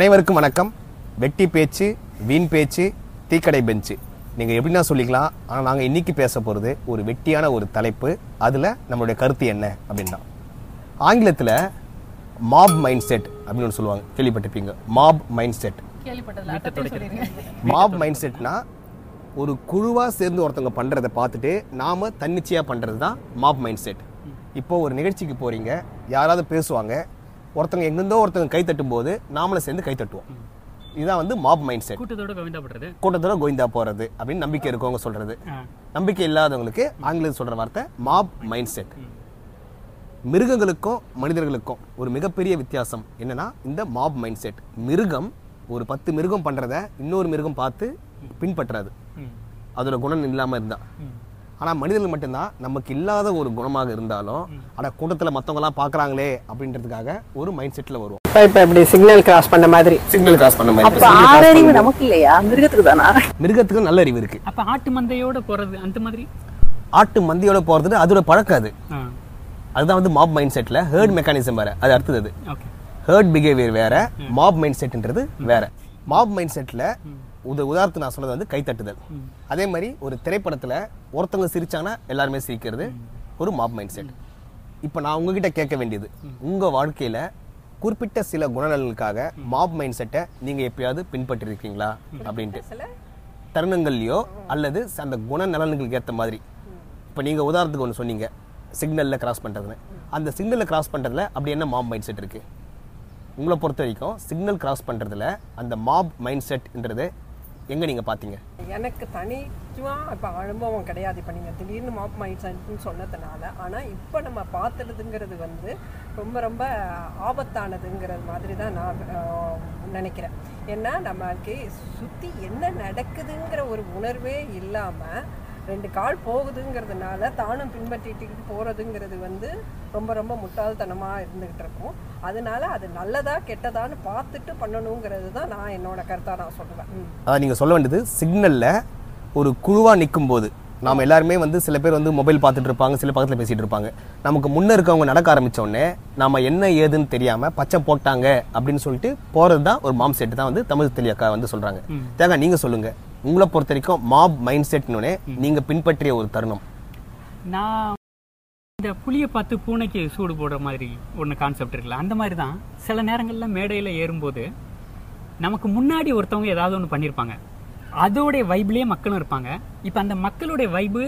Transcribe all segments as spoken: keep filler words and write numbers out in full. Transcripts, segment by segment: அனைவருக்கும் வணக்கம். வெட்டி பேச்சு, வீண் பேச்சு, தீக்கடை பெஞ்சு, நீங்கள் எப்படின்னா சொல்லிக்கலாம். ஆனால் நாங்கள் இன்றைக்கி பேச போகிறது ஒரு வெட்டியான ஒரு தலைப்பு. அதில் நம்மளுடைய கருத்து என்ன அப்படின்னா, ஆங்கிலத்தில் மாப் மைண்ட் செட் அப்படின்னு ஒன்று சொல்லுவாங்க. கேள்விப்பட்டிருப்பீங்க. Mob mind set mob mind செட்னா ஒரு குழுவாக சேர்ந்து ஒருத்தவங்க பண்ணுறதை பார்த்துட்டு நாம் தன்னிச்சையாக பண்ணுறது தான் மாப் மைண்ட் செட். இப்போது ஒரு நிகழ்ச்சிக்கு போகிறீங்க, யாராவது பேசுவாங்க, ஒருத்தவங்க எங்கேருந்தோ ஒருத்தவங்க கை தட்டும் போது நாமளும் சேர்ந்து கை தட்டுவோம். இதுதான் வந்து மாப் மைண்ட் செட். கூட்டத்தோட கோவிந்தா போடுறது, கூட்டத்தோட கோவிந்தா போகிறது அப்படின்னு நம்பிக்கை இருக்கவங்க சொல்கிறது. நம்பிக்கை இல்லாதவங்களுக்கு ஆங்கிலத்தில் சொல்கிற வார்த்தை மாப் மைண்ட் செட். மிருகங்களுக்கும் மனிதர்களுக்கும் ஒரு மிகப்பெரிய வித்தியாசம் என்னென்னா, இந்த மாப் மைண்ட் செட். மிருகம் ஒரு பத்து மிருகம் பண்ணுறத இன்னொரு மிருகம் பார்த்து பின்பற்றாது, அதோட குணம் இல்லாமல் இருந்தால். ஆனால் மனிதர்கள் மட்டும்தான் நமக்கு இல்லாத ஒரு குணமாக இருந்தாலும், ஆனால் கூட்டத்தில் மற்றவங்களாம் பார்க்குறாங்களே அப்படின்றதுக்காக ஒரு மைண்ட் செட்டில் வருவோம். இப்போ இப்போ இப்படி சிக்னல் கிராஸ் பண்ண மாதிரி சிக்னல் கிராஸ் பண்ண மாதிரி நமக்கு இல்லையா? மிருகத்துக்கு தானா? மிருகத்துக்கு நல்ல அறிவு இருக்குது. அப்போ ஆட்டு மந்தையோடு போகிறது அந்த மாதிரி, ஆட்டு மந்தையோடு போகிறது அதோட பழக்காது. அதுதான் வந்து மாப் மைண்ட் செட்டில் ஹேர்ட் மெக்கானிசம் வேறு, அது அடுத்தது. அது ஹேர்ட் பிஹேவியர் வேறு, மாப் மைண்ட் செட்டுன்றது வேறு. மாப் மைண்ட் செட்டில் உத உதாரணத்துக்கு நான் சொன்னது வந்து கைத்தட்டுதல். அதே மாதிரி ஒரு திரைப்படத்தில் ஒருத்தவங்க சிரித்தாங்கன்னா எல்லாருமே சிரிக்கிறது ஒரு மாப் மைண்ட் செட். இப்போ நான் உங்ககிட்ட கேட்க வேண்டியது, உங்கள் வாழ்க்கையில் குறிப்பிட்ட சில குணநலனுக்காக மாப் மைண்ட் செட்டை நீங்கள் எப்பயாவது பின்பற்றிருக்கீங்களா அப்படின்ட்டு தருணங்கள்லையோ அல்லது அந்த குணநலன்களுக்கு ஏற்ற மாதிரி. இப்போ நீங்கள் உதாரணத்துக்கு ஒன்று சொன்னீங்க, சிக்னலில் கிராஸ் பண்ணுறதுன்னு. அந்த சிக்னலில் கிராஸ் பண்ணுறதுல அப்படி என்ன மாப் மைண்ட் செட் இருக்குது? உங்களை பொறுத்த வரைக்கும் சிக்னல் கிராஸ் பண்ணுறதுல அந்த மாப் மைண்ட் செட்ன்றது எங்கே நீங்கள் பார்த்தீங்க? எனக்கு தனித்துவாக இப்போ அனுபவம் கிடையாது. இப்போ நீங்கள் திடீர்னு மாப் மைண்ட் செட்னு சொன்னதுனால. ஆனால் இப்போ நம்ம பார்த்துறதுங்கிறது வந்து ரொம்ப ரொம்ப ஆபத்தானதுங்கிறது மாதிரி தான் நான் நினைக்கிறேன். ஏன்னா நமக்கு சுற்றி என்ன நடக்குதுங்கிற ஒரு உணர்வே இல்லாமல் ரெண்டு கால் போகுதுங்கிறதுனால தானும் பின்பற்றிட்டு போகிறதுங்கிறது வந்து ரொம்ப ரொம்ப முட்டாள்தனமாக இருந்துக்கிட்டு இருக்கும். அதனால அது நல்லதா கெட்டதான்னு பார்த்துட்டு பண்ணணுங்கிறது தான் நான் என்னோட கருத்தாக நான் சொல்லுவேன். அதான் நீங்கள் சொல்ல வேண்டியது. சிக்னலில் ஒரு குழுவாக நிற்கும் போது நாம் எல்லாருமே வந்து சில பேர் வந்து மொபைல் பார்த்துட்டு இருப்பாங்க, சில பக்கத்தில் பேசிகிட்டு இருப்பாங்க. நமக்கு முன்னே இருக்கவங்க நடக்க ஆரம்பித்தோடனே நம்ம என்ன ஏதுன்னு தெரியாமல் பச்சை போட்டாங்க அப்படின்னு சொல்லிட்டு போகிறது தான் ஒரு மாப் செட்டு தான் வந்து தமிழ் தெளிவாக்கா வந்து சொல்கிறாங்க. தேங்க நீங்கள் சொல்லுங்கள், உங்களை பொறுத்த வரைக்கும் மாப் மைண்ட் செட்னே நீங்கள் பின்பற்றிய ஒரு தருணம். நான் இந்த புளியை பார்த்து பூனைக்கு சூடு போடுற மாதிரி ஒன்று கான்செப்ட் இருக்குல்ல, அந்த மாதிரி தான் சில நேரங்களில் மேடையில் ஏறும்போது நமக்கு முன்னாடி ஒருத்தவங்க ஏதாவது ஒன்று பண்ணியிருப்பாங்க, அதோடைய வைப்லேயே மக்களும் இருப்பாங்க. இப்போ அந்த மக்களுடைய வைப்பு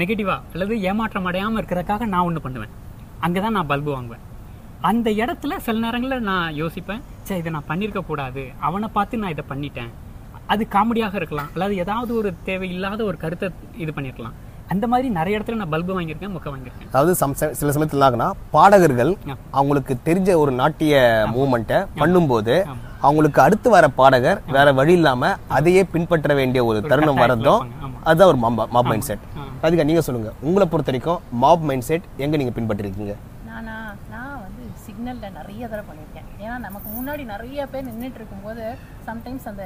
நெகட்டிவாக அல்லது ஏமாற்றம் அடையாமல் இருக்கிறதுக்காக நான் ஒன்று பண்ணுவேன். அங்கே தான் நான் பல்பு வாங்குவேன். அந்த இடத்துல சில நேரங்களில் நான் யோசிப்பேன், சே இதை நான் பண்ணியிருக்கக்கூடாது, அவனை பார்த்து நான் இதை பண்ணிட்டேன். அது காமெடியாக இருக்கலாம் அல்லது ஏதாவது ஒரு தேவையில்லாத ஒரு கருத்தை இது பண்ணியிருக்கலாம். அந்த மாதிரி நிறைய இடத்துல நான் பல்பு வாங்கியிருக்கேன், முக்க வாங்கியிருக்கேன். அதாவது சில சமயத்தில் ஆகுனா பாடகர்கள் அவங்களுக்கு தெரிஞ்ச ஒரு நாட்டிய மூமெண்ட்டை பண்ணும்போது அவங்களுக்கு அடுத்து வர பாடகர் வேற வழி இல்லாமல் அதையே பின்பற்ற வேண்டிய ஒரு தருணம் வரதும் அதுதான் ஒரு மாப் மைண்ட் செட். அதுக்காக நீங்கள் சொல்லுங்கள், உங்களை பொறுத்த வரைக்கும் மாப் மைண்ட் செட் எங்கே நீங்கள் பின்பற்றிருக்கீங்க? நானா நான் வந்து சிக்னலில் நிறைய தடவை பண்ணியிருக்கேன். ஏன்னா நமக்கு முன்னாடி நிறைய பேர் நின்றுட்டு இருக்கும்போது சம்டைம்ஸ் அந்த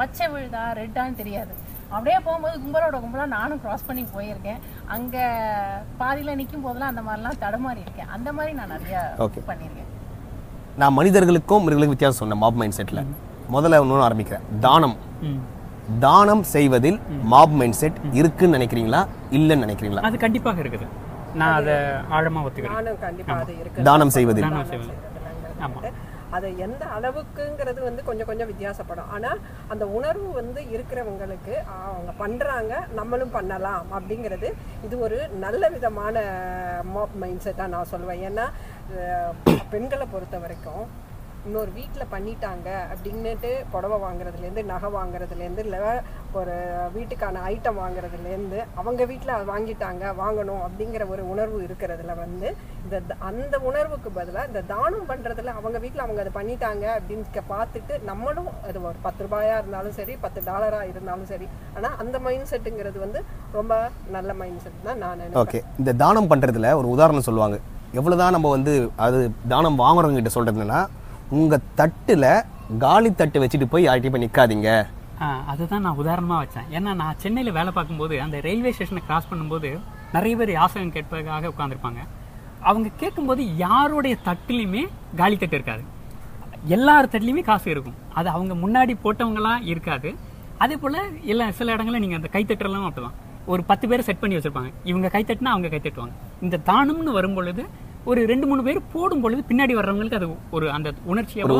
பச்சை விழுதா ரெட்டான்னு தெரியாது. அப்படியே போகும்போது கும்பலோட கும்பலாக நானும் க்ராஸ் பண்ணி போயிருக்கேன். அங்கே பாதியில் நிற்கும் போதெல்லாம் அந்த மாதிரிலாம் தடுமாறி இருக்கேன். அந்த மாதிரி நான் நிறையா ஓகே பண்ணியிருக்கேன். நான் மனிதர்களுக்கும் மிருகங்களுக்கும் வித்தியாசம் சொன்னேன் மாப் மைண்ட் செட்டில். முதல்ல ஒன்று ஆரம்பிக்கிறேன், தானம். தானம் செய்வதில் மாப் மைண்ட் செட் இருக்குன்னு நினைக்கிறீங்களா இல்லைன்னு நினைக்கிறீங்களா? அது கண்டிப்பாக இருக்குது. நான் அதை ஆழமாக ஒத்துக்கிறேன். தானம் செய்வதில் அது எந்த அளவுக்குங்கிறது வந்து கொஞ்சம் கொஞ்சம் வித்தியாசப்படும். ஆனால் அந்த உணர்வு வந்து இருக்கிறவங்களுக்கு அவங்க பண்ணுறாங்க, நம்மளும் பண்ணலாம் அப்படிங்கிறது இது ஒரு நல்ல விதமான மாப் மைண்ட் செட்டாக நான் சொல்லுவேன். ஏன்னா பெண்களை பொறுத்த வரைக்கும் இன்னொரு வீட்டில் பண்ணிட்டாங்க அப்படின்னுட்டு புடவை வாங்குறதுலேருந்து நகை வாங்குறதுலேருந்து இல்லை ஒரு வீட்டுக்கான ஐட்டம் வாங்குறதுலேருந்து அவங்க வீட்டில் வாங்கிட்டாங்க வாங்கணும் அப்படிங்கிற ஒரு உணர்வு இருக்கிறதுல வந்து இந்த அந்த உணர்வுக்கு பதிலாக இந்த தானம் பண்ணுறதுல அவங்க வீட்டில் அவங்க அதை பண்ணிட்டாங்க அப்படின்னு பார்த்துட்டு நம்மளும் அது ஒரு பத்து ரூபாயாக இருந்தாலும் சரி பத்து டாலராக இருந்தாலும் சரி. ஆனால் அந்த மைண்ட் செட்டுங்கிறது வந்து ரொம்ப நல்ல மைண்ட் செட் தான் நான் நினைக்கிறேன். ஓகே, இந்த தானம் பண்ணுறதுல ஒரு உதாரணம் சொல்லுவாங்க. எவ்வளோதான் நம்ம வந்து அது தானம் வாங்குறவங்ககிட்ட சொல்கிறதுனா, உங்கள் தட்டில் காலி தட்டு வச்சுட்டு போய் யார்கிட்டையும் போய் நிற்காதீங்க. அதுதான் நான் உதாரணமாக வச்சேன். ஏன்னா நான் சென்னையில் வேலை பார்க்கும்போது அந்த ரயில்வே ஸ்டேஷனை கிராஸ் பண்ணும்போது நிறைய பேர் யாசகம் கேட்பதற்காக உட்காந்துருப்பாங்க. அவங்க கேட்கும்போது யாருடைய தட்டுலையுமே காலி தட்டு இருக்காது. எல்லாத்துலேயுமே காசு இருக்கும். அது அவங்க முன்னாடி போட்டவங்களாம் இருக்காது. அதே போல் எல்லா சில இடங்களில் நீங்கள் அந்த கைத்தட்டலாம் அப்படி தான் ஒரு பத்து பேர் செட் பண்ணி வச்சுருப்பாங்க. இவங்க கைத்தட்டினா அவங்க கைத்தட்டுவாங்க. இந்த தானம்னு வரும்பொழுது ஒரு ரெண்டு மூணு பேர் போடும் பொழுது பின்னாடி வர்றவங்களுக்கு அது ஒரு அந்த உணர்ச்சியாக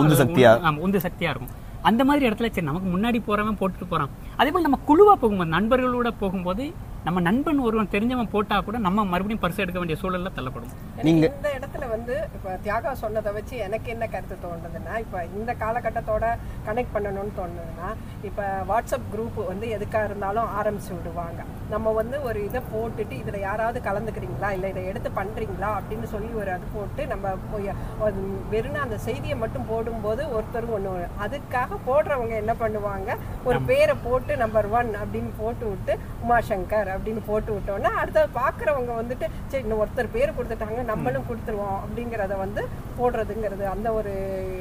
உந்து சக்தியாக இருக்கும். அந்த மாதிரி இடத்துல சரி நமக்கு முன்னாடி போகிறவன் போட்டுட்டு போகிறான். அதே போல் நம்ம குழுவாக போகும்போது நண்பர்களோட போகும்போது நம்ம நண்பன் ஒருவன் தெரிஞ்சவன் போட்டால் கூட நம்ம மறுபடியும் பரிசு எடுக்க வேண்டிய சூழலில் தள்ளப்படும். நீங்கள் இந்த இடத்துல வந்து இப்போ தியாகம் சொன்னதை வச்சு எனக்கு என்ன கருத்து தோணுதுன்னா, இப்போ இந்த காலகட்டத்தோட கனெக்ட் பண்ணணும்னு தோணுதுன்னா, இப்போ வாட்ஸ்அப் குரூப் வந்து எதுக்காக இருந்தாலும் ஆரம்பிச்சு விடுவாங்க. நம்ம வந்து ஒரு இதை போட்டுட்டு இதில் யாராவது கலந்துக்கிறீங்களா இல்லை இதை எடுத்து பண்ணுறீங்களா அப்படின்னு சொல்லி ஒரு அது போட்டு நம்ம போய் வெறும் அந்த செய்தியை மட்டும் போடும்போது ஒருத்தரும் ஒன்று அதுக்காக போடுறவங்க என்ன பண்ணுவாங்க, ஒரு பேரை போட்டு நம்பர் ஒன் அப்படின்னு போட்டு விட்டு உமாசங்கர் அப்படின்னு போட்டு விட்டோன்னா அடுத்த பார்க்குறவங்க வந்துட்டு சரி இன்னும் ஒருத்தர் பேர் கொடுத்துட்டாங்க நம்மளும் கொடுத்துருவோம் அப்படிங்கிறத வந்து போடுறதுங்கிறது அந்த ஒரு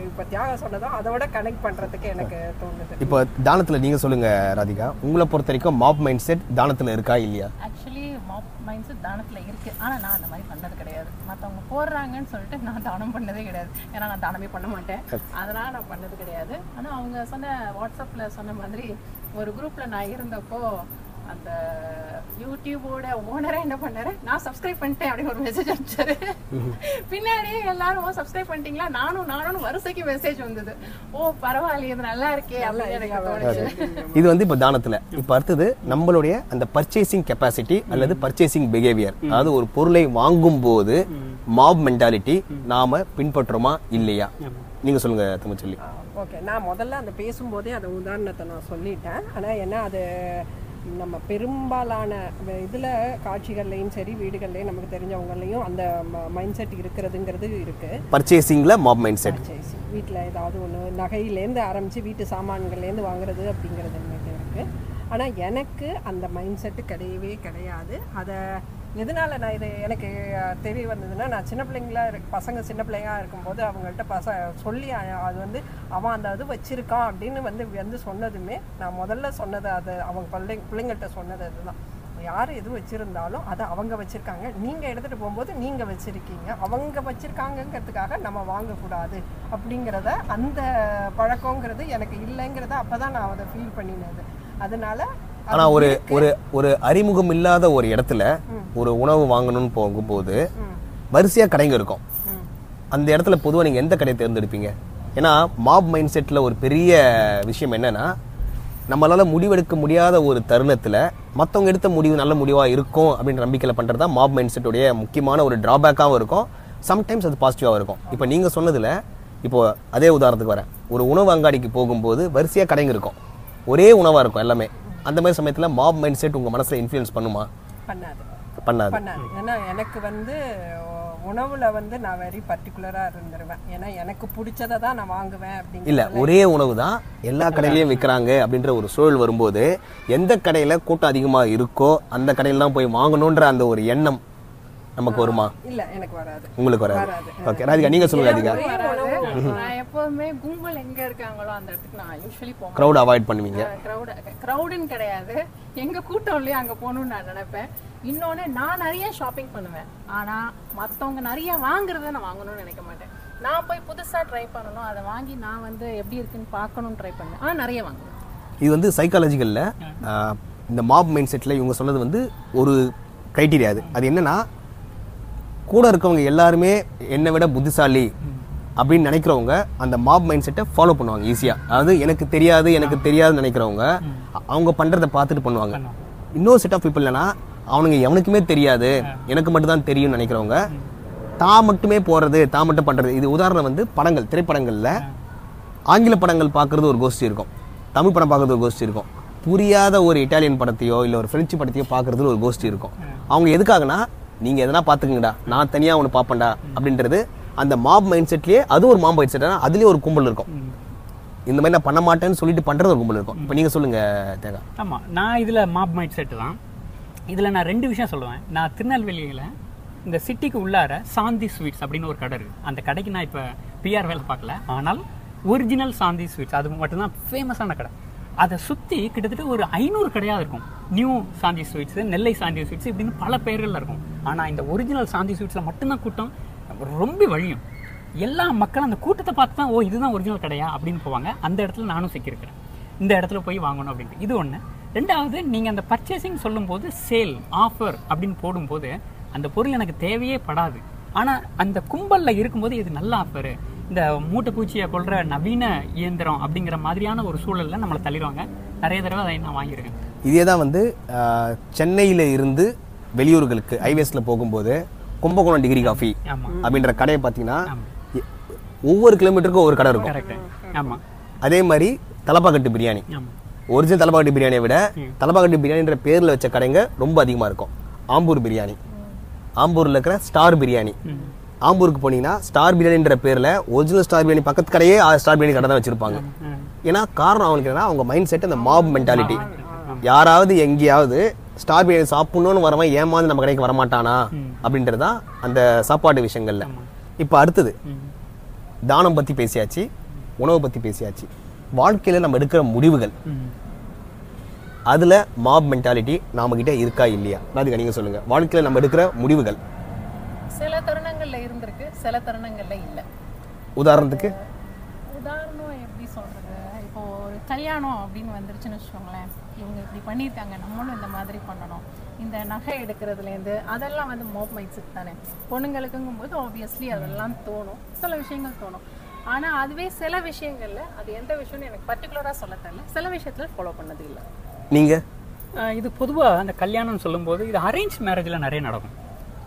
இப்போ தியாகம் சொன்னதும் அதோட கனெக்ட் பண்ணுறதுக்கு எனக்கு தோணுது. இப்போ தானத்தில் நீங்கள் சொல்லுங்கள் ராதிகா, உங்களை பொறுத்த வரைக்கும் மாப் மைண்ட் செட் தானத்தில் இருக்கா இல்லையா? ஆக்சுவலி மாப் மைண்ட் செட் தானத்தில் இருக்குது. ஆனால் நான் அந்த மாதிரி பண்ணது கிடையாது. மற்றவங்க போடுறாங்கன்னு சொல்லிட்டு நான் தானம் பண்ணதே கிடையாது. ஏன்னா நான் தானமே பண்ண மாட்டேன். அதெல்லாம் நான் பண்ணது கிடையாது. ஆனால் அவங்க சொன்ன வாட்ஸ்அப்பில் சொன்ன மாதிரி ஒரு குரூப்பில் நான் இருந்தப்போ அந்த யூடியூபோட ஓனரை என்ன பண்ணாரு, நான் சப்ஸ்கிரைப் பண்ணிட்டேன் அப்படின்னு ஒரு மெசேஜ் அனுப்பிச்சாரு. பின்னாடியே எல்லாரும் சப்ஸ்கிரைப் பண்ணிட்டீங்களா, நானும் நானும் வரிசைக்கு மெசேஜ் வந்தது. ஓ பரவாயில்ல, இது நல்லா இருக்கே அப்படின்னு எனக்கு தோணுச்சு. இது வந்து இப்போ தானத்தில். இப்போ அடுத்தது நம்மளுடைய அந்த பர்ச்சேசிங் கெப்பாசிட்டி அல்லது பர்ச்சேசிங் பிஹேவியர், அதாவது ஒரு பொருளை வாங்கும் போது மாப் மென்டாலிட்டி நாம பின்பற்றுமா இல்லையா? நீங்கள் சொல்லுங்கள் தமிழ்ச்செல்வி. ஓகே, நான் முதல்ல அந்த பேசும்போதே அந்த உதாரணத்தை நான் சொல்லிட்டேன். ஆனால் ஏன்னா அது நம்ம பெரும்பாலான இதில் காட்சிகள்லையும் சரி வீடுகள்லையும் நமக்கு தெரிஞ்சவங்களையும் அந்த மைண்ட் செட் இருக்கிறதுங்கிறது இருக்குது. பர்ச்சேசிங்கில் மாப் மைண்ட் செட். பர்ச்சேசிங் வீட்டில் ஏதாவது ஒன்று நகையிலேருந்து ஆரம்பித்து வீட்டு சாமான்கள்லேருந்து வாங்குறது அப்படிங்கிறது எனக்கு இருக்குது. ஆனால் எனக்கு அந்த மைண்ட் செட்டு கிடையவே கிடையாது. அதை எதனால் நான் இது எனக்கு தெரிய வந்ததுன்னா, நான் சின்ன பிள்ளைங்களா இரு பசங்க சின்ன பிள்ளைங்களா இருக்கும்போது அவங்கள்ட்ட பச சொல்லி அது வந்து அவன் அந்த அது வச்சுருக்கான் அப்படின்னு வந்து வந்து சொன்னதுமே நான் முதல்ல சொன்னது அது அவங்க பிள்ளை பிள்ளைங்கள்ட்ட சொன்னது அதுதான். யார் எது வச்சுருந்தாலும் அதை அவங்க வச்சுருக்காங்க, நீங்கள் எடுத்துகிட்டு போகும்போது நீங்கள் வச்சுருக்கீங்க, அவங்க வச்சுருக்காங்கங்கிறதுக்காக நம்ம வாங்கக்கூடாது அப்படிங்கிறத அந்த பழக்கங்கிறது எனக்கு இல்லைங்கிறத அப்போ தான் நான் அதை ஃபீல் பண்ணினது. அதனால ஆனா ஒரு ஒரு ஒரு அறிமுகம் இல்லாத ஒரு இடத்துல ஒரு உணவு வாங்கணும்னு போகும்போது வரிசையா கடைங்க இருக்கும். அந்த இடத்துல பொதுவாக நீங்க எந்த கடையை தேர்ந்தெடுப்பீங்க? ஏன்னா மாப் மைண்ட் செட்ல ஒரு பெரிய விஷயம் என்னன்னா, நம்மளால முடிவெடுக்க முடியாத ஒரு தருணத்துல மற்றவங்க எடுத்த முடிவு நல்ல முடிவா இருக்கும் அப்படின்னு நம்பிக்கையில பண்றதா மாப் மைண்ட் செட்டுடைய முக்கியமான ஒரு டிராபேக்காகவும் இருக்கும். சம்டைம்ஸ் அது பாசிட்டிவாகவும் இருக்கும். இப்போ நீங்க சொன்னதுல இப்போ அதே உதாரணத்துக்கு வரேன். ஒரு உணவு அங்காடிக்கு போகும்போது வரிசையா கடைங்க இருக்கும், ஒரே உணவா இருக்கும் எல்லாமே. அந்த மாதிரி சமயத்தில் மாப் மைண்ட் செட் உங்கள் மனசில் இன்ஃப்ளூயன்ஸ் பண்ணுமா? பண்ணாது பண்ணாது பண்ணாது ஏன்னா எனக்கு வந்து உணவில் வந்து நான் வெரி பர்டிகுலராக இருந்துருவேன். ஏன்னா எனக்கு பிடிச்சதை தான் நான் வாங்குவேன் அப்படின்னு இல்லை, ஒரே உணவு தான் எல்லா கடையிலையும் விற்கிறாங்க அப்படின்ற ஒரு சூழல் வரும்போது எந்த கடையில் கூட்டம் அதிகமாக இருக்கோ அந்த கடையில் தான் போய் வாங்கணுன்ற அந்த ஒரு எண்ணம் நமக்கு வருமா? இல்ல, எனக்கு வராது. உங்களுக்கு வராது. ஓகே ராதிகா, நீங்க சொல்லுங்க. ராதிகா, நான் எப்பவுமே கும்பல் எங்க இருக்காங்களோ அந்த இடத்துக்கு நான் யூசுவலி போவேன். கிரவுட் அவாய்ட் பண்ணுவீங்க? கிரவுட் கிரவுட்னு கிடையாது, எங்க கூட்டம் இல்லையா அங்க போகணும்னு நான் நினைப்பேன். இன்னொன்னு, நான் நிறைய ஷாப்பிங் பண்ணுவேன், ஆனா மத்தவங்க நிறைய வாங்குறத நான் வாங்கணும்னு நினைக்க மாட்டேன். நான் போய் புதுசா ட்ரை பண்ணணும், அதை வாங்கி நான் வந்து எப்படி இருக்குன்னு பார்க்கணும்னு ட்ரை பண்ணுவேன். ஆனா நிறைய வாங்குவேன். இது வந்து சைக்காலஜிக்கல்ல இந்த மாப் மைண்ட் செட்ல இவங்க சொன்னது வந்து ஒரு கிரைட்டீரியா. அது அது என்னன்னா, கூட இருக்கவங்க எல்லாருமே என்னை விட புத்திசாலி அப்படின்னு நினைக்கிறவங்க அந்த மாப் மைண்ட் செட்டை ஃபாலோ பண்ணுவாங்க ஈஸியாக. அதாவது எனக்கு தெரியாது எனக்கு தெரியாதுன்னு நினைக்கிறவங்க அவங்க பண்ணுறதை பார்த்துட்டு பண்ணுவாங்க. இன்னொரு செட் ஆஃப் பீப்புள் இல்லைன்னா, அவனுங்க எவனுக்குமே தெரியாது எனக்கு மட்டும்தான் தெரியும்னு நினைக்கிறவங்க தான் மட்டுமே போகிறது, தான் மட்டும் பண்ணுறது. இது உதாரணம் வந்து படங்கள், திரைப்படங்களில் ஆங்கில படங்கள் பார்க்குறது ஒரு கோஷ்டி இருக்கும், தமிழ் படம் பார்க்குறது ஒரு கோஷ்டி இருக்கும், புரியாத ஒரு இட்டாலியன் படத்தையோ இல்லை ஒரு ஃப்ரெஞ்சு படத்தையோ பார்க்குறதுன்னு ஒரு கோஷ்டி இருக்கும். அவங்க எதுக்காகனா, நீங்கள் எதனா பார்த்துக்குங்கடா, நான் தனியாக ஒன்று பார்ப்பேன்டா அப்படின்றது அந்த மாப் மைண்ட் செட்லேயே. அது ஒரு மாப் மைண்ட் செட், ஆனால் அதுலேயே ஒரு கும்பல் இருக்கும். இந்த மாதிரி நான் பண்ண மாட்டேன்னு சொல்லிட்டு பண்ணுறது ஒரு கும்பல் இருக்கும். இப்போ நீங்கள் சொல்லுங்கள் தேகா. ஆமாம், நான் இதில் மாப் மைண்ட் செட்டு தான். இதில் நான் ரெண்டு விஷயம் சொல்லுவேன். நான் திருநெல்வேலியில் இந்த சிட்டிக்கு உள்ளார சாந்தி ஸ்வீட்ஸ் அப்படின்னு ஒரு கடை இருக்குது. அந்த கடைக்கு நான் இப்போ பிஆர் வேலை பார்க்கல, ஆனால் ஒரிஜினல் சாந்தி ஸ்வீட்ஸ் அது மட்டும்தான் ஃபேமஸான கடை. அதை சுற்றி கிட்டத்தட்ட ஒரு ஐநூறு கடையாக இருக்கும். நியூ சாந்தி ஸ்வீட்ஸு, நெல்லை சாந்தி ஸ்வீட்ஸு இப்படின்னு பல பெயர்களில் இருக்கும். ஆனால் இந்த ஒரிஜினல் சாந்தி ஸ்வீட்ஸில் மட்டும்தான் கூட்டம் ரொம்ப வழியும். எல்லா மக்களும் அந்த கூட்டத்தை பார்த்து தான் ஓ இதுதான் ஒரிஜினல் கடையா அப்படின்னு போவாங்க. அந்த இடத்துல நானும் சிக்கியிருக்கிறேன், இந்த இடத்துல போய் வாங்கணும் அப்படின்ட்டு. இது ஒன்று. ரெண்டாவது, நீங்கள் அந்த பர்ச்சேசிங் சொல்லும்போது சேல் ஆஃபர் அப்படின்னு போடும்போது அந்த பொருள் எனக்கு தேவையே படாது. ஆனால் அந்த கும்பலில் இருக்கும்போது இது நல்ல ஆஃபரு, இந்த மூட்டை பூச்சியை கொள்கிற நவீன இயந்திரம் அப்படிங்கிற மாதிரியான ஒரு சூழலில் நம்மளை தள்ளிடுவாங்க. நிறைய தடவை அதை நான் வாங்கியிருக்கேன். இதே தான் வந்து சென்னையில் இருந்து வெளியூர்களுக்கு ஹைவேஸில் போகும்போது கும்பகோணம் டிகிரி காஃபி அப்படின்ற கடையை பார்த்தீங்கன்னா ஒவ்வொரு கிலோமீட்டருக்கும் ஒவ்வொரு கடை இருக்கும். கரெக்ட். ஆமாம். அதே மாதிரி தலப்பாக்கட்டு பிரியாணி, ஒரிஜினல் தலப்பாக்கட்டு பிரியாணியை விட தலப்பாக்கட்டு பிரியாணின்ற பேரில் வச்ச கடைங்க ரொம்ப அதிகமாக இருக்கும். ஆம்பூர் பிரியாணி, ஆம்பூரில் இருக்கிற ஸ்டார் பிரியாணி, ஆம்பூருக்கு போனீங்கன்னா ஸ்டார் பிரியாணின்ற பேரில் ஒரிஜினல் ஸ்டார் பிரியாணி பக்கத்து கடையே ஸ்டார் பிரியாணி கடை தான் வச்சுருப்பாங்க. ஏன்னா காரணம் அவங்களுக்கு என்னன்னா அவங்க மைண்ட் செட் அந்த மாப் மென்டாலிட்டி. யாராவது எங்கேயாவது ஸ்டார் பிரியாணி சாப்பிட்ணுன்னு வரவன் ஏமாந்து நம்ம கடைக்கு வரமாட்டானா அப்படின்றது தான் அந்த சாப்பாடு விஷயங்கள்ல. இப்போ அடுத்தது தானம் பற்றி பேசியாச்சு, உணவை பற்றி பேசியாச்சு, வாழ்க்கையில் நம்ம எடுக்கிற முடிவுகள் அதில் மாப் மென்டாலிட்டி நம்மகிட்ட இருக்கா இல்லையா? அதுக்கு நீங்கள் சொல்லுங்கள். வாழ்க்கையில் நம்ம எடுக்கிற முடிவுகள் சில தருணங்களில் இருந்திருக்கு, சில தருணங்களில் இல்லை. உதாரணத்துக்கு உதாரணம் எப்படி சொல்கிறது, இப்போ ஒரு கல்யாணம் அப்படின்னு வந்துருச்சுன்னு வச்சுக்கோங்களேன், இவங்க இப்படி பண்ணியிருக்காங்க நம்மளும் இந்த மாதிரி பண்ணணும், இந்த நகை எடுக்கிறதுலேருந்து அதெல்லாம் வந்து மோப் மைண்ட் செட் தானே பொண்ணுங்களுக்குங்கும் போது ஆப்வியஸ்லி அதெல்லாம் தோணும், சில விஷயங்கள் தோணும். ஆனால் அதுவே சில விஷயங்களில், அது எந்த விஷயம்னு எனக்கு பர்டிகுலராக சொல்ல தெரியல, சில விஷயத்தில் ஃபாலோ பண்ணது இல்லை. நீங்கள் இது பொதுவாக அந்த கல்யாணம்னு சொல்லும்போது இது அரேஞ்ச் மேரேஜில் நிறைய நடக்கும்.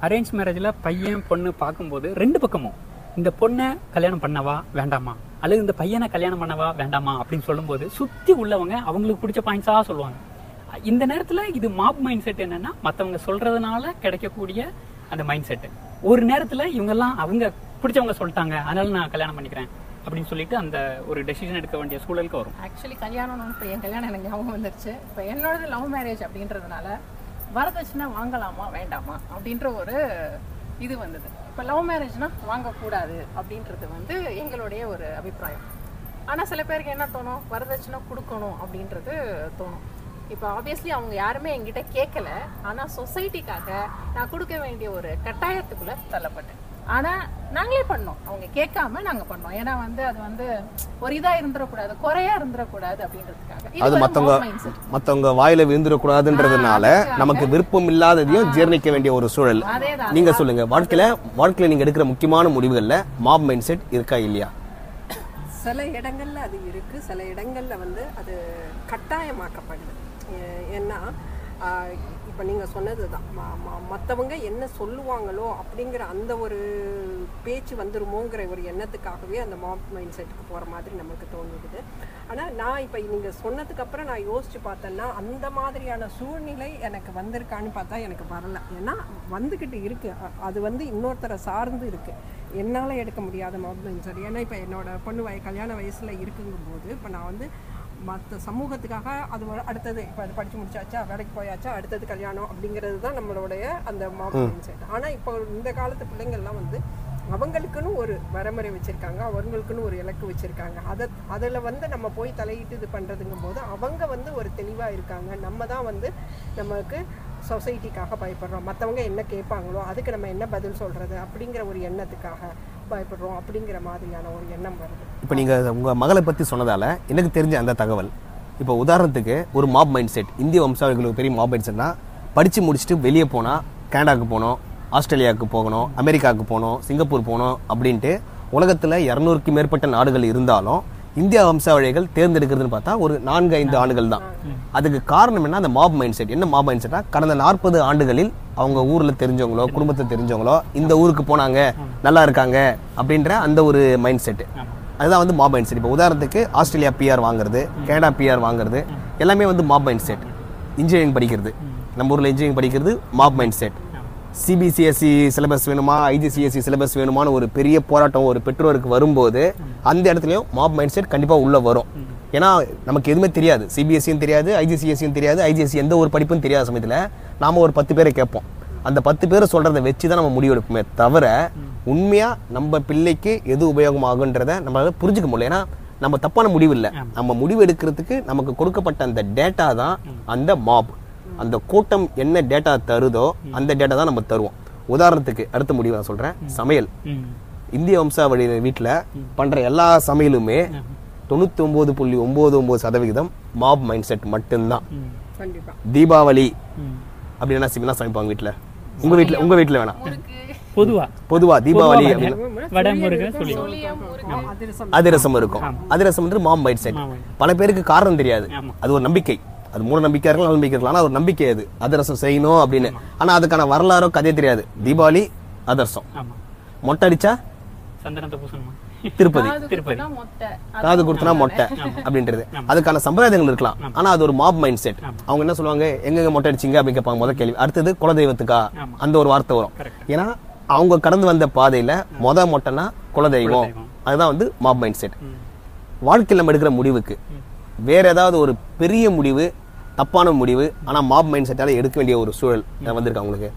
அரேஞ்ச் மேரேஜில் பையன் பொண்ணு பார்க்கும்போது ரெண்டு பக்கமும் இந்த பொண்ணை கல்யாணம் பண்ணவா வேண்டாமா அல்லது இந்த பையனை கல்யாணம் பண்ணவா வேண்டாமா அப்படின்னு சொல்லும்போது சுற்றி உள்ளவங்க அவங்களுக்கு பிடிச்ச பாயிண்ட்ஸாக சொல்லுவாங்க. இந்த நேரத்தில் இது மாப் மைண்ட் செட் என்னென்னா மற்றவங்க சொல்கிறதுனால கிடைக்கக்கூடிய அந்த மைண்ட் செட்டு. ஒரு நேரத்தில் இவங்கெல்லாம் அவங்க பிடிச்சவங்க சொல்லிட்டாங்க அதனால நான் கல்யாணம் பண்ணிக்கிறேன் அப்படின்னு சொல்லிட்டு அந்த ஒரு டெசிஷன் எடுக்க வேண்டிய சூழலுக்கு வரும். ஆக்சுவலி கல்யாணம்னு இப்போ என் கல்யாணம் எனக்கு ஞாபகம் வந்துருச்சு. இப்போ என்னோடது லவ் மேரேஜ் அப்படின்றதுனால வரதட்சணை வாங்கலாமா வேண்டாமா அப்படின்ற ஒரு இது வந்தது. இப்போ லவ் மேரேஜ்னா வாங்கக்கூடாது அப்படின்றது வந்து எங்களுடைய ஒரு அபிப்பிராயம். ஆனால் சில பேருக்கு என்ன தோணும், வரதட்சணை கொடுக்கணும் அப்படின்றது தோணும். இப்போ ஆப்வியஸ்லி அவங்க யாருமே என்கிட்ட கேட்கல, ஆனால் சொசைட்டிக்காக நான் கொடுக்க வேண்டிய ஒரு கட்டாயத்துக்குள்ளே தள்ளப்பட்டேன். ஆனால் நாங்களே பண்ணோம், அவங்க கேட்காம நாங்கள் பண்ணோம். ஏன்னா வந்து அது வந்து ஒரு இதாக இருந்துடக்கூடாது, குறையா இருந்துடக்கூடாது அப்படின்றதுக்காக, அது மற்றவங்க மற்றவங்க வாயில விழுந்துடக்கூடாதுன்றதுனால நமக்கு விருப்பம் இல்லாததையும் ஜீர்ணிக்க வேண்டிய ஒரு சூழல். அதேதான். நீங்கள் சொல்லுங்கள், வாழ்க்கையில் வாழ்க்கையில் நீங்கள் எடுக்கிற முக்கியமான முடிவுகளில் மாப் மைண்ட் செட் இருக்கா இல்லையா? சில இடங்களில் அது இருக்குது, சில இடங்களில் வந்து அது கட்டாயமாக்கப்படுது. ஏன்னா இப்போ நீங்கள் சொன்னது தான், மற்றவங்க என்ன சொல்லுவாங்களோ அப்படிங்கிற அந்த ஒரு பேச்சு வந்துருமோங்கிற ஒரு எண்ணத்துக்காகவே அந்த மாப் மைண்ட் செட்டுக்கு போகிற மாதிரி நமக்கு தோணுது. ஆனால் நான் இப்போ நீங்கள் சொன்னதுக்கப்புறம் நான் யோசித்து பார்த்தேன்னா அந்த மாதிரியான சூழ்நிலை எனக்கு வந்திருக்கான்னு பார்த்தா எனக்கு வரல. ஏன்னா வந்துக்கிட்டு இருக்குது, அது வந்து இன்னொருத்தரை சார்ந்து இருக்குது, என்னால் எடுக்க முடியாத மாப் மைண்ட் செட். ஏன்னா இப்போ என்னோடய பொண்ணு வய கல்யாண வயசில் இருக்குங்கும்போது இப்போ நான் வந்து மற்ற சமூகத்துக்காக அது அடுத்தது இப்போ அது படித்து முடிச்சாச்சா, வேலைக்கு போயாச்சா, அடுத்தது கல்யாணம் அப்படிங்கிறது தான் நம்மளுடைய அந்த மாப் மைண்ட் செட். ஆனால் இப்போ இந்த காலத்து பிள்ளைங்கள்லாம் வந்து அவங்களுக்குன்னு ஒரு வரைமுறை வச்சுருக்காங்க, அவங்களுக்குன்னு ஒரு இலக்கு வச்சுருக்காங்க. அதை அதில் வந்து நம்ம போய் தலையிட்டு இது பண்ணுறதுங்கும் போது அவங்க வந்து ஒரு தெளிவாக இருக்காங்க. நம்ம தான் வந்து நமக்கு சொசைட்டிக்காக பயப்படுறோம், மற்றவங்க என்ன கேட்பாங்களோ அதுக்கு நம்ம என்ன பதில் சொல்கிறது அப்படிங்கிற ஒரு எண்ணத்துக்காக பயப்படுறோம் அப்படிங்கிற மாதிரியான ஒரு எண்ணம் வருது. இப்போ நீங்கள் உங்கள் மகளை பற்றி சொன்னதால் எனக்கு தெரிஞ்ச அந்த தகவல், இப்போ உதாரணத்துக்கு ஒரு மாப் மைண்ட் செட், இந்திய வம்சாவளிகளுக்கு பெரிய மாப் மைண்ட் செட்னால் படித்து முடிச்சுட்டு வெளியே போனால் கனடாவுக்கு போகணும், ஆஸ்திரேலியாவுக்கு போகணும், அமெரிக்காவுக்கு போகணும், சிங்கப்பூர் போகணும் அப்படின்ட்டு உலகத்தில் இரநூறுக்கு மேற்பட்ட நாடுகள் இருந்தாலும் இந்தியா வம்சாவளிகள் தேர்ந்தெடுக்கிறதுன்னு பார்த்தா ஒரு நான்கு ஐந்து ஆண்டுகள் தான். அதுக்கு காரணம் என்ன, அந்த மாப் மைண்ட் செட். என்ன மாப் மைண்ட் செட்னா கடந்த நாற்பது ஆண்டுகளில் அவங்க ஊரில் தெரிஞ்சவங்களோ குடும்பத்தை தெரிஞ்சவங்களோ இந்த ஊருக்கு போனாங்க நல்லா இருக்காங்க அப்படின்ற அந்த ஒரு மைண்ட் செட்டு, அதுதான் வந்து மாப் மைண்ட் செட். இப்போ உதாரணத்துக்கு ஆஸ்திரேலியா பிஆர் வாங்குறது, கனடா பிஆர் வாங்குறது எல்லாமே வந்து மாப் மைண்ட் செட். இன்ஜினியரிங் படிக்கிறது, நம்ம ஊரில் இன்ஜினியரிங் படிக்கிறது மாப் மைண்ட் செட். சிபிசிஎஸ்சி சிலபஸ் வேணுமா, ஐஜிசிஎஸ்சி சிலபஸ் வேணுமான ஒரு பெரிய போராட்டம் ஒரு பெற்றோருக்கு வரும்போது அந்த இடத்துலையும் மாப் மைண்ட் செட் கண்டிப்பாக உள்ளே வரும். ஏன்னா நமக்கு எதுவுமே தெரியாது, சிபிஎஸ்சியும் தெரியாது, ஐஜிசிஎஸ்சியும் தெரியாது, ஐஜிஎஸ்சி எந்த ஒரு படிப்பும் தெரியாத சமயத்தில் நாம் ஒரு பத்து பேரை கேட்போம். அந்த பத்து பேரை சொல்கிறத வச்சு தான் நம்ம முடிவெடுப்போமே தவிர உண்மையாக நம்ம பிள்ளைக்கு எது உபயோகமாகுன்றதை நம்மளால் புரிஞ்சுக்க முடியல. ஏன்னா நம்ம தப்பான முடிவு இல்லை, நம்ம முடிவு எடுக்கிறதுக்கு நமக்கு கொடுக்கப்பட்ட அந்த டேட்டா தான் அந்த மாப். அந்த கூட்டம் என்ன டேட்டா தருதோ அந்த டேட்டா தான் நம்ம தருவோம். உதாரணத்துக்கு அடுத்த முடிவு நான் சொல்கிறேன், சமையல். இந்திய வம்சாவளி வீட்டில் பண்ணுற எல்லா சமையலுமே தொண்ணூற்றி ஒம்பது புள்ளி ஒம்பது ஒம்பது சதவிகிதம் மாப் மைண்ட் செட் மட்டும்தான். தீபாவளி அப்படி என்ன சிம்பிளா சமைப்பாங்க வீட்டில், உங்கள் வீட்டில் உங்கள் வீட்டில் வேணாம், பொதுவா பொதுவா தீபாவளி அதிரசம் இருக்கும். அதிரசம் வந்து மாம் மைண்ட் செட். பல பேருக்கு காரணம் தெரியாது, அது ஒரு நம்பிக்கை, அது மூட நம்பிக்கையாக இருக்கலாம், நல்ல நம்பிக்கை இருக்கலாம், ஆனால் ஒரு நம்பிக்கை அது அதிரசம் செய்யணும் அப்படின்னு. ஆனால் அதுக்கான வரலாறோ கதையே தெரியாது. தீபாவளி அதிரசம், மொட்டை அடிச்சா திருப்பதி, காது கொடுத்தனா மொட்டை அப்படின்றது அதுக்கான சம்பிரதாயங்கள் இருக்கலாம். ஆனா அது ஒரு மாப் மைண்ட் செட். அவங்க என்ன சொல்லுவாங்க, எங்க மொட்டை அடிச்சிங்க அப்படின்னு கேட்பாங்க முதல் கேள்வி. அடுத்தது குலதெய்வத்துக்கா அந்த ஒரு வார்த்தை வரும். ஏன்னா அவங்க கடந்து வந்த பாதையில மொத மொட்டைனா குலதெய்வம், அதுதான் வந்து மாப் மைண்ட் செட். வாழ்க்கையில் நம்ம எடுக்கிற முடிவுக்கு வேற ஏதாவது ஒரு பெரிய முடிவு, தப்பான முடிவு, ஆனா மாப் மைண்ட் செட்டால எடுக்க வேண்டிய ஒரு சூழல் வந்திருக்கு அவங்களுக்கு.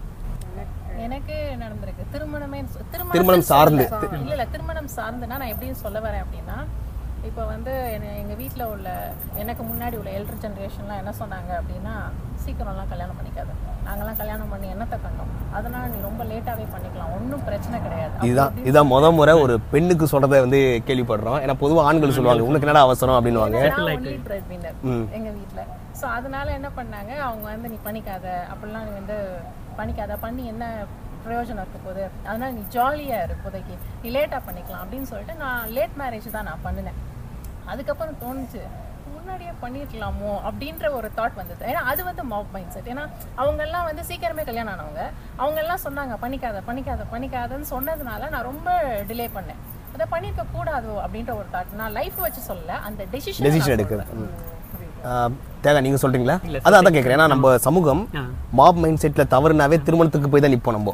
திருமணம் சார்ந்து இல்ல இல்ல திருமணம் சார்ந்துனா நான் எப்படின்னு சொல்ல வரேன் அப்படின்னா, இப்போ வந்து எங்க வீட்டில் உள்ள எனக்கு முன்னாடி உள்ள எல்டர் ஜென்ரேஷன்லாம் என்ன சொன்னாங்க அப்படின்னா, சீக்கிரம்லாம் கல்யாணம் பண்ணிக்காது, நாங்கெல்லாம் கல்யாணம் பண்ணி என்னத்தை கண்டோம், அதனால நீ ரொம்ப லேட்டாவே பண்ணிக்கலாம், ஒன்றும் பிரச்சனை கிடையாது. இதுதான் இதான் முத முறை ஒரு பெண்ணுக்கு சொல்றதை வந்து கேள்விப்படுறோம். ஏன்னா பொதுவாக ஆண்கள் சொல்லுவாங்க உனக்கு என்னடா அவசரம் அப்படின்னுவாங்க எங்க வீட்டில். ஸோ அதனால என்ன பண்ணாங்க அவங்க வந்து, நீ பண்ணிக்காத அப்படிலாம், நீ வந்து பண்ணிக்காத, பண்ணி என்ன பிரயோஜனம் இருக்க போகுது, அதனால நீ ஜாலியாக இரு, இப்போதைக்கு நீ லேட்டாக பண்ணிக்கலாம் அப்படின்னு சொல்லிட்டு நான் லேட் மேரேஜ் தான் நான் பண்ணினேன். அதுக்கப்புறம் தோணுச்சு முன்னாடியே பண்ணிருக்கலாமோ அப்படின்ற ஒரு தாட் வந்தது. ஏன்னா அது வந்து மாப் மைண்ட் செட். ஏன்னா அவங்கெல்லாம் வந்து சீக்கிரமே கல்யாணம் ஆனவங்க, அவங்கெல்லாம் சொன்னாங்க பண்ணிக்காத பண்ணிக்காத பண்ணிக்காதன்னு சொன்னதுனால நான் ரொம்ப டிலே பண்ணேன். அதை பண்ணியிருக்க கூடாது அப்படின்ற ஒரு தாட். நான் லைஃப் வச்சு சொல்ல, அந்த டெசிஷன் டெசிஷன் எடுக்கிறேன். தேவை நீங்க சொல்றீங்களா? அதான் அதான் கேட்குறேன். ஏன்னா நம்ம சமூகம் மாப் மைண்ட் செட்ல தவறுனாவே திருமணத்துக்கு போய் தான் நிற்போம் நம்ம.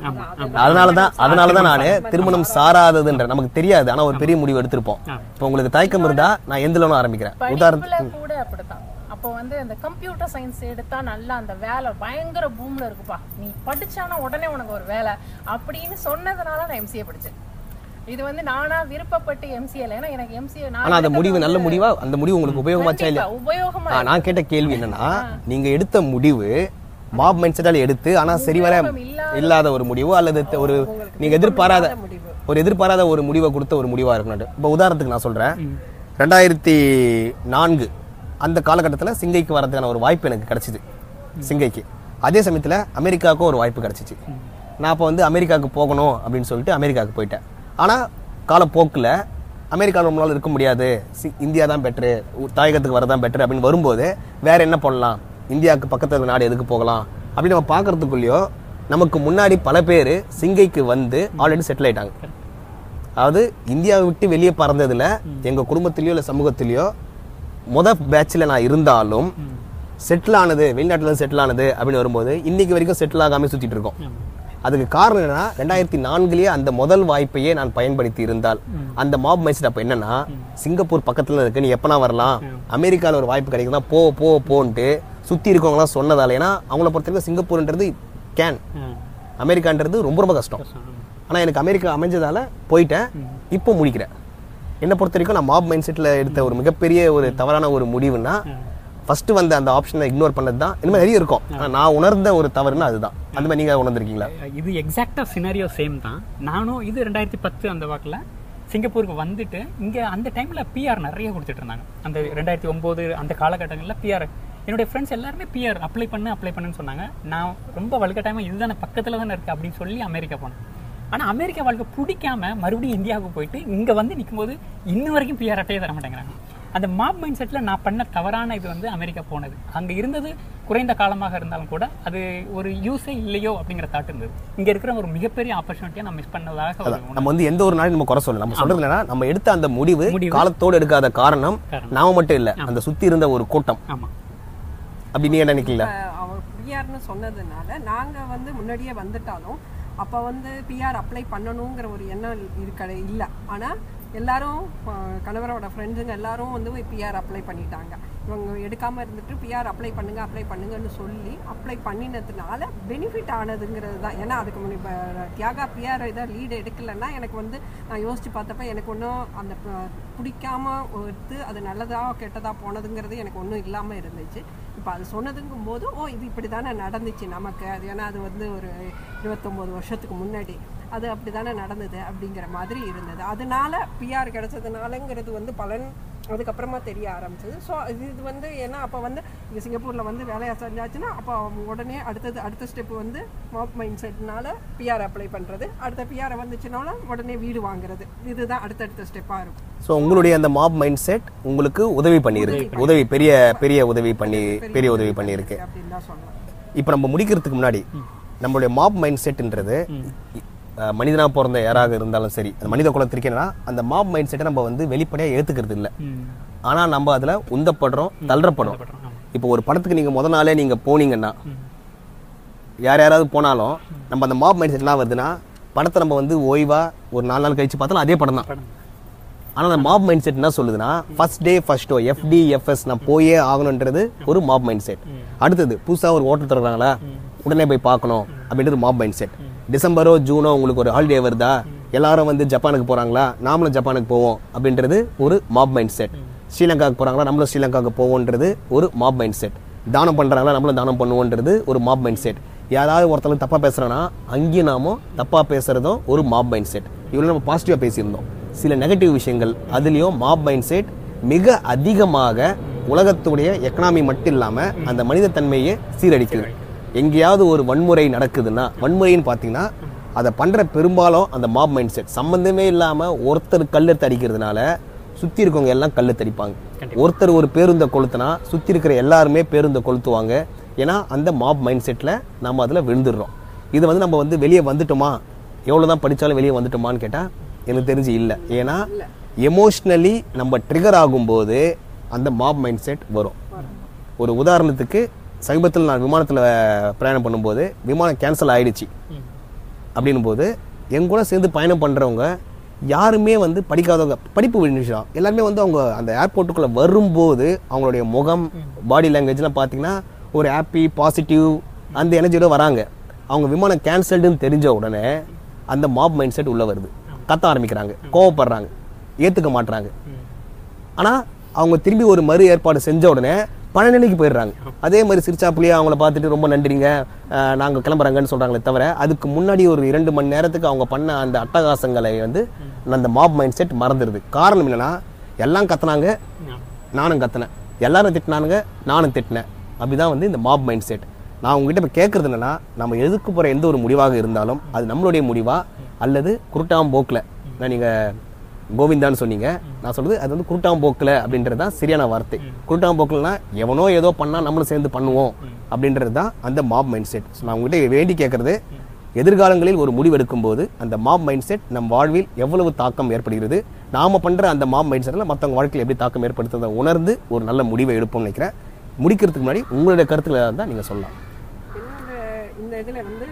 அதனாலதான் அதனாலதான் நானு திருமணம் சாராததுன்ற நமக்கு தெரியாது, ஆனா ஒரு பெரிய முடிவு எடுத்திருப்போம். இப்போ உங்களுக்கு தயக்கம் இருந்தா நான் எந்த லோனும் ஆரம்பிக்கிறேன். உதாரணத்துக்கு கூட அப்படித்தான். அப்போ வந்து இந்த கம்ப்யூட்டர் சயின்ஸ் எடுத்தா நல்லா அந்த வேலை பயங்கர பூம்ல இருக்குப்பா, நீ படிச்சானா உடனே உனக்கு ஒரு வேலை அப்படின்னு சொன்னதுனால நான் எம்சிஏ படிச்சேன். இது வந்து நானா விருப்பப்பட்டு எம்சிஏ இல்ல, ஏன்னா எனக்கு எம்சிஏ நான் அந்த முடிவு நல்ல முடிவா, அந்த முடிவு உங்களுக்கு உபயோகமாச்சா இல்ல உபயோகமா? நான் கேட்ட கேள்வி என்னன்னா, நீங்க எடுத்த முடிவு மாப் மைண்ட் செட்டால எடுத்து ஆனா சரி வர இல்லாத ஒரு முடிவு, அல்லது ஒரு நீங்க எதிர்பாராத ஒரு எதிர்பாராத ஒரு முடிவை கொடுத்த ஒரு முடிவா இருக்கணும். இப்போ உதாரணத்துக்கு நான் சொல்றேன், ரெண்டாயிரத்தி நான்கு அந்த காலகட்டத்தில் சிங்கைக்கு வரதுக்கான ஒரு வாய்ப்பு எனக்கு கிடைச்சிது. சிங்கைக்கு அதே சமயத்தில் அமெரிக்காவுக்கும் ஒரு வாய்ப்பு கிடைச்சிச்சு. நான் அப்போ வந்து அமெரிக்காவுக்கு போகணும் அப்படின்னு சொல்லிட்டு அமெரிக்காவுக்கு போயிட்டேன். ஆனால் காலப்போக்கில் அமெரிக்காவில் ரொம்ப நாள் இருக்க முடியாது, சி இந்தியா தான் பெட்ரு, தாயகத்துக்கு வரதான் பெட்ரு அப்படின்னு வரும்போது வேறு என்ன பண்ணலாம், இந்தியாவுக்கு பக்கத்தில் நாடு எதுக்கு போகலாம் அப்படின்னு நம்ம பார்க்குறதுக்குள்ளேயோ நமக்கு முன்னாடி பல பேர் சிங்கைக்கு வந்து ஆல்ரெடி செட்டில் ஆகிட்டாங்க. அதாவது இந்தியாவை விட்டு வெளியே பறந்ததில் எங்கள் குடும்பத்துலேயோ இல்லை சமூகத்துலேயோ மொதல் பேட்சில் நான் இருந்தாலும் செட்டில் ஆனது, வெளிநாட்டில் செட்டில் ஆனது அப்படின்னு வரும்போது இன்றைக்கு வரைக்கும் செட்டில் ஆகாமல் சுற்றிட்டு இருக்கோம். அதுக்கு காரணம் என்னன்னா, ரெண்டாயிரத்தி நான்குலேயே அந்த முதல் வாய்ப்பையே நான் பயன்படுத்தி இருந்தால் அந்த மாப் மைண்ட் அப்போ என்னன்னா, சிங்கப்பூர் பக்கத்தில் இருக்கு, நீ எப்பனா வரலாம், அமெரிக்காவில் ஒரு வாய்ப்பு கிடைக்குதா போ போ போன்ட்டு சுற்றி இருக்கவங்களாம் சொன்னதால். ஏன்னா அவங்கள பொறுத்தவரைக்கும் சிங்கப்பூர்ன்றது கேன், அமெரிக்கான்றது ரொம்ப ரொம்ப கஷ்டம். ஆனால் எனக்கு அமெரிக்கா அமைஞ்சதால் போயிட்டேன். இப்போ முடிக்கிறேன். என்னை பொறுத்த வரைக்கும் நான் மாப் மைண்ட் செட்டில் எடுத்த ஒரு மிகப்பெரிய ஒரு தவறான ஒரு முடிவுன்னா, ஃபஸ்ட்டு வந்து அந்த ஆப்ஷனை இக்னோர் பண்ணது தான். இந்த மாதிரி நிறைய இருக்கும், ஆனால் நான் உணர்ந்த ஒரு தவறுனா அதுதான். அந்த மாதிரி நீங்கள் உணர்ந்துருக்கீங்களா? இது எக்ஸாக்டாக சினாரியோ சேம் தான். நானும் இது ரெண்டாயிரத்தி பத்து அந்த வாக்கில் சிங்கப்பூருக்கு வந்துட்டு இங்கே அந்த டைமில் பிஆர் நிறைய கொடுத்துட்டு இருந்தாங்க. அந்த ரெண்டாயிரத்தி ஒம்பது அந்த காலகட்டங்களில் பிஆர் என்னுடைய ஃப்ரெண்ட்ஸ் எல்லாருமே பிஆர் அப்ளை பண்ணு அப்ளை பண்ணுன்னு சொன்னாங்க. நான் ரொம்ப வழுக்க டைமாக இதுதானே பக்கத்தில் தானே இருக்குது அப்படின்னு சொல்லி அமெரிக்கா போனேன். ஆனால் அமெரிக்கா வாழ்க்கை பிடிக்காமல் மறுபடியும் இந்தியாவுக்கு போயிட்டு இங்கே வந்து நிற்கும்போது இன்ன வரைக்கும் பிஆர் அட்டையே தர மாட்டேங்கிறாங்க. அந்த மாப் மைண்ட் செட்டில் நான் பண்ண தவறான இது வந்து அமெரிக்கா போனது. அங்கே இருந்தது குறைந்த காலமாக இருந்தாலும் கூட அது ஒரு யூஸே இல்லையோ அப்படிங்கிற தாட் இருந்தது. இங்கே இருக்கிற ஒரு மிகப்பெரிய ஆப்பர்ச்சுனிட்டியாக நான் மிஸ் பண்ணதாக நம்ம வந்து எந்த ஒரு நாளையும் நம்ம குறை சொல்லலாம். நம்ம சொல்கிறது இல்லைன்னா, நம்ம எடுத்த அந்த முடிவு காலத்தோடு எடுக்காத காரணம் நாம் மட்டும் இல்லை, அந்த சுற்றி இருந்த ஒரு கூட்டம். ஆமாம், அப்படி நீங்கள் நினைக்கல அவர் பிஆர்னு சொன்னதுனால நாங்கள் வந்து முன்னாடியே வந்துட்டாலும் அப்போ வந்து பிஆர் அப்ளை பண்ணணுங்கிற ஒரு எண்ணம் இருக்கலை இல்லை. ஆனால் எல்லாரும் கணவரோட ஃப்ரெண்ட்ஸுங்க எல்லாரும் வந்து பிஆர் அப்ளை பண்ணிட்டாங்க. இவங்க எடுக்காமல் இருந்துட்டு பிஆர் அப்ளை பண்ணுங்க அப்ளை பண்ணுங்கன்னு சொல்லி அப்ளை பண்ணினதுனால பெனிஃபிட் ஆனதுங்கிறது தான். ஏன்னா அதுக்கு முன்னாடி இப்போ தியாகா பிஆர் இதாக லீடு எடுக்கலைன்னா எனக்கு வந்து நான் யோசித்து பார்த்தப்ப எனக்கு ஒன்றும் அந்த பிடிக்காமல் எடுத்து அது நல்லதாக கெட்டதாக போனதுங்கிறது எனக்கு ஒன்றும் இல்லாமல் இருந்துச்சு. இப்போ அது சொன்னதுங்கும் போது ஓ இது இப்படி தானே நடந்துச்சு நமக்கு அது, ஏன்னா அது வந்து ஒரு இருபத்தொம்போது வருஷத்துக்கு முன்னாடி அது அப்படி தானே நடந்தது அப்படிங்கிற மாதிரி இருந்தது. அதனால பிஆர் கிடைச்சதுனாலங்கிறது வந்து பலன் அதுக்கப்புறமா தெரிய ஆரம்பிச்சது. ஸோ இது இது வந்து ஏன்னா அப்போ வந்து இங்கே சிங்கப்பூரில் வந்து வேலையாக செஞ்சாச்சுன்னா அப்போ உடனே அடுத்தது அடுத்த ஸ்டெப்பு வந்து மாப் மைண்ட் செட்னால பிஆர் அப்ளை பண்ணுறது, அடுத்த பிஆர் வந்துச்சுனால உடனே வீடு வாங்குறது, இதுதான் அடுத்தடுத்த ஸ்டெப்பாக இருக்கும். ஸோ உங்களுடைய அந்த மாப் மைண்ட் செட் உங்களுக்கு உதவி பண்ணியிருக்கு, உதவி பெரிய பெரிய உதவி பண்ணி பெரிய உதவி பண்ணியிருக்கு அப்படின்னு தான் சொல்லலாம். இப்போ நம்ம முடிக்கிறதுக்கு முன்னாடி நம்மளுடைய மாப் மைண்ட் செட்டுன்றது மனிதனாக பிறந்த யாராக இருந்தாலும் சரி, அந்த மனித குலத்திற்கேனா அந்த மாப் மைண்ட் செட்டை நம்ம வந்து வெளிப்படையாக ஏற்றுக்கிறது இல்லை. ஆனால் நம்ம அதில் உந்தப்படுறோம், தள்ளுறப்படுறோம். இப்போ ஒரு படத்துக்கு நீங்கள் முதல் நாளே நீங்கள் போனீங்கன்னா யார் யாராவது போனாலும் நம்ம அந்த மாப் மைண்ட் செட்லாம் வருதுன்னா படத்தை நம்ம வந்து ஓய்வாக ஒரு நாலு நாள் கழித்து பார்த்தாலும் அதே படம் தான். ஆனால் அந்த மாப் மைண்ட் செட் என்ன சொல்லுதுன்னா first day first show FDFS நான் போயே ஆகணுன்றது ஒரு மாப் மைண்ட் செட். அடுத்தது புதுசாக ஒரு ஓட்டர் தருவாங்களா உடனே போய் பார்க்கணும் அப்படின்றது மாப் மைண்ட் செட். டிசம்பரோ ஜூனோ உங்களுக்கு ஒரு ஹாலிடே வருதா எல்லாரும் வந்து ஜப்பானுக்கு போகிறாங்களா நாமளும் ஜப்பானுக்கு போவோம் அப்படின்றது ஒரு மாப் மைண்ட் செட். ஸ்ரீலங்காவுக்கு போகிறாங்களா நம்மளும் ஸ்ரீலங்காவுக்கு போவோன்றது ஒரு மாப் மைண்ட் செட். தானம் பண்ணுறாங்களா நம்மளும் தானம் பண்ணுவோன்றது ஒரு மாப் மைண்ட் செட். யாராவது ஒருத்தவங்க தப்பாக பேசுகிறோன்னா அங்கேயும் நாமும் தப்பாக பேசுகிறதும் ஒரு மாப் மைண்ட் செட். இவ்வளோ நம்ம பாசிட்டிவாக பேசியிருந்தோம். சில நெகட்டிவ் விஷயங்கள் அதுலேயும் மாப் மைண்ட் செட் மிக அதிகமாக உலகத்துடைய எக்கனாமி மட்டும் இல்லாமல் அந்த மனித தன்மையை சீரழிக்குது. எங்கேயாவது ஒரு வன்முறை நடக்குதுன்னா வன்முறைன்னு பார்த்தீங்கன்னா அதை பண்ணுற பெரும்பாலும் அந்த மாப் மைண்ட் செட் சம்மந்தமே இல்லாமல் ஒருத்தர் கல்லெடுத்து அடிக்கிறதுனால சுற்றி இருக்கவங்க எல்லாம் கல்லெடுத்து அடிப்பாங்க. ஒருத்தர் ஒரு பேருந்தை கொளுத்துனா சுற்றி இருக்கிற எல்லாருமே பேருந்தை கொளுத்துவாங்க. ஏன்னா அந்த மாப் மைண்ட் செட்டில் நம்ம அதில் விழுந்துடுறோம். இது வந்து நம்ம வந்து வெளியே வந்துட்டோமா எவ்வளோ தான் படித்தாலும் வெளியே வந்துட்டோமான்னு கேட்டால் எனக்கு தெரிஞ்சு இல்லை. ஏன்னா எமோஷ்னலி நம்ம ட்ரிகர் ஆகும்போது அந்த மாப் மைண்ட் செட் வரும். ஒரு உதாரணத்துக்கு சமீபத்தில் நான் விமானத்தில் பிரயாணம் பண்ணும்போது விமானம் கேன்சல் ஆகிடுச்சு அப்படின்னும் போது என் கூட சேர்ந்து பயணம் பண்ணுறவங்க யாருமே வந்து படிக்காதவங்க, படிப்பு விஷயம் எல்லாருமே வந்து அவங்க அந்த ஏர்போர்ட்டுக்குள்ளே வரும்போது அவங்களுடைய முகம் பாடி லாங்குவேஜ்லாம் பார்த்திங்கன்னா ஒரு ஹாப்பி பாசிட்டிவ் அந்த எனர்ஜியோட வராங்க. அவங்க விமானம் கேன்சல்டுன்னு தெரிஞ்ச உடனே அந்த மாப் மைண்ட் செட் உள்ளே வருது, கத்த ஆரம்பிக்கிறாங்க, கோவப்படுறாங்க, ஏற்றுக்க மாட்டுறாங்க. ஆனால் அவங்க திரும்பி ஒரு மறு ஏற்பாடு செஞ்ச உடனே பழநிலைக்கு போயிடுறாங்க. அதே மாதிரி சிரிச்சாப்புலேயே அவங்கள பார்த்துட்டு ரொம்ப நன்றிங்க நாங்கள் கிளம்புறாங்கன்னு சொல்கிறாங்களே தவிர அதுக்கு முன்னாடி ஒரு இரண்டு மணி நேரத்துக்கு அவங்க பண்ண அந்த அட்டகாசங்களை வந்து அந்த மாப் மைண்ட் செட் மறந்துடுது. காரணம் என்னென்னா எல்லாம் கத்துனாங்க நானும் கத்துனேன், எல்லாரும் திட்டினானுங்க நானும் திட்டினேன். அப்படி தான் வந்து இந்த மாப் மைண்ட் செட். நான் உங்ககிட்ட இப்போ கேட்குறது என்னென்னா நம்ம எதுக்கு போகிற எந்த ஒரு முடிவாக இருந்தாலும் அது நம்மளுடைய முடிவா அல்லது குருட்டாம்போக்கில் நான் நீங்கள் கோவிந்தான்னு சொன்னீங்க, நான் சொல்கிறது அது வந்து குருட்டாம்போக்கில் அப்படின்றது தான் சரியான வார்த்தை. குருட்டாம்போக்கில்னா எவனோ ஏதோ பண்ணால் நம்மளும் சேர்ந்து பண்ணுவோம் அப்படின்றது தான் அந்த மாப் மைண்ட் செட். ஸோ நான் உங்கள்கிட்ட வேண்டி கேட்குறது எதிர்காலங்களில் ஒரு முடிவெடுக்கும் போது அந்த மாப் மைண்ட் செட் நம் வாழ்வில் எவ்வளவு தாக்கம் ஏற்படுகிறது, நாம் பண்ணுற அந்த மாப் மைண்ட் செட்டில் மற்றவங்க வாழ்க்கையில் எப்படி தாக்கம் ஏற்படுத்துறதை உணர்ந்து ஒரு நல்ல முடிவை எடுப்போம்னு நினைக்கிறேன். முடிக்கிறதுக்கு முன்னாடி உங்களுடைய கருத்துல தான் நீங்கள் சொல்லலாம். இந்த இதில் வந்து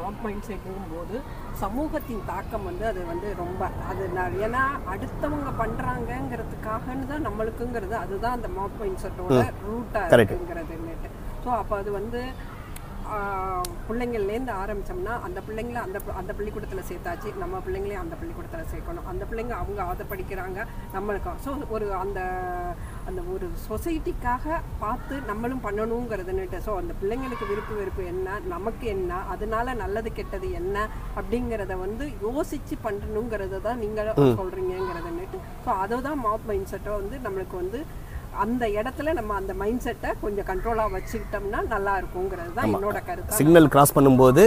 மாப் மைண்ட் செட்டும் போது சமூகத்தின் தாக்கம் வந்து அது வந்து ரொம்ப அது ஏன்னா அடுத்தவங்க பண்ணுறாங்கங்கிறதுக்காகன்னு தான் நம்மளுக்குங்கிறது அதுதான் அந்த மாப் மைண்ட் செட்டோட ரூட்டாக இருக்குங்கிறதுன்னுட்டு. ஸோ அப்போ அது வந்து பிள்ளைங்கள்லேருந்து ஆரம்பித்தோம்னா அந்த பிள்ளைங்கள அந்த அந்த பள்ளிக்கூடத்தில் சேர்த்தாச்சு, நம்ம பிள்ளைங்களையும் அந்த பள்ளிக்கூடத்தில் சேர்க்கணும், அந்த பிள்ளைங்க அவங்க அதை படிக்கிறாங்க நம்மளுக்கும். ஸோ ஒரு அந்த அந்த ஒரு சொசைட்டிக்காக பார்த்து நம்மளும் பண்ணணுங்கிறதுன்னுட்டு. ஸோ அந்த பிள்ளைங்களுக்கு விருப்பு வெறுப்பு என்ன, நமக்கு என்ன, அதனால நல்லது கெட்டது என்ன அப்படிங்கிறத வந்து யோசித்து பண்ணணுங்கிறத தான் நீங்கள் சொல்கிறீங்கிறதுன்னுட்டு. ஸோ அதுதான் மாப் மைண்ட் செட்டை வந்து நம்மளுக்கு வந்து அந்த இடத்துல நம்ம அந்த மைண்ட் செட்டை கொஞ்சம் கண்ட்ரோலாக வச்சுக்கிட்டோம்னா நல்லா இருக்குங்கிறது தான் என்னோட கருத்து. சிக்னல் கிராஸ் பண்ணும்போது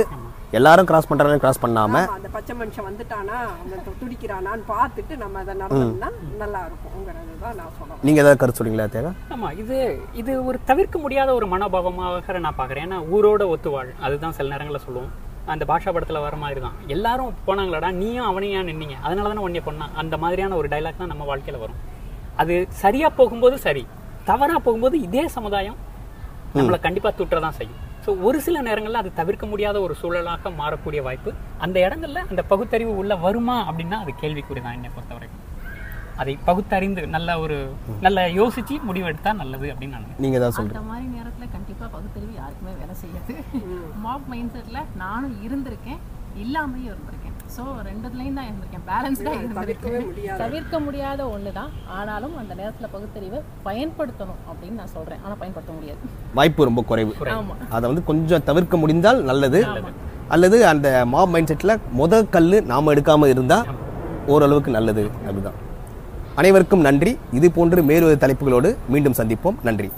எல்லாரும் கிராஸ் பண்ணுறாங்க, கிராஸ் பண்ணாமல் அந்த பச்சை மனுஷன் வந்துட்டானா அவன் துடிக்கிறானான்னு பார்த்துட்டு நம்ம அதை நடந்தோம்னா நல்லா இருக்கும்ங்கிறது தான் நான் சொல்லுவேன். நீங்கள் ஏதாவது கருத்து சொல்லுங்களா தேவை? ஆமாம், இது இது ஒரு தவிர்க்க முடியாத ஒரு மனோபாவமாக நான் பார்க்குறேன். ஏன்னா ஊரோட ஒத்துவாள் அதுதான் சில நேரங்களில் சொல்லுவோம். அந்த பாஷா படத்தில் வர மாதிரி தான் எல்லாரும் போனாங்களாடா நீயும் அவனையா நின்னீங்க அதனால தானே ஒன்றே பண்ணான் அந்த மாதிரியான ஒரு டைலாக் தான் நம்ம வாழ்க்கையில் வரும். அது சரியாக போகும்போது சரி, தவறாக போகும்போது இதே சமுதாயம் நம்மளை கண்டிப்பாக தூற்றதான் செய்யும். ஸோ ஒரு சில நேரங்களில் அது தவிர்க்க முடியாத ஒரு சூழலாக மாறக்கூடிய வாய்ப்பு அந்த இடங்கள்ல அந்த பகுத்தறிவு உள்ளே வருமா அப்படின்னா அது கேள்விக்குறிதான் என்னை பொறுத்த வரைக்கும். அதை பகுத்தறிந்து நல்ல ஒரு நல்ல யோசிச்சு முடிவெடுத்தா நல்லது அப்படின்னு நான் நீங்கள் தான் சொல்லுங்கள். அந்த மாதிரி நேரத்தில் கண்டிப்பாக பகுத்தறிவு யாருக்குமே வேலை செய்யாது. மாப் மைண்ட் செட்டில் நானும் இருந்திருக்கேன், இல்லாமையும் இருந்திருக்கேன். ஸோ ரெண்டுலேயும் தான் இருந்திருக்கேன், பேலன்ஸ்டாக இருந்திருக்கேன். தவிர்க்க முடியாத ஒன்று தான், ஆனாலும் அந்த நேரத்தில் பகுத்தறிவை பயன்படுத்தணும் அப்படின்னு நான் சொல்கிறேன். ஆனால் பயன்படுத்த முடியாது, வாய்ப்பு ரொம்ப குறைவு. ஆமாம், அதை வந்து கொஞ்சம் தவிர்க்க முடிந்தால் நல்லது. அல்லது அந்த மாப் மைண்ட் செட்டில் மொதல் கல் நாம் எடுக்காமல் இருந்தால் ஓரளவுக்கு நல்லது அப்படிதான். அனைவருக்கும் நன்றி. இது போன்று மேலொரு தலைப்புகளோடு மீண்டும் சந்திப்போம். நன்றி.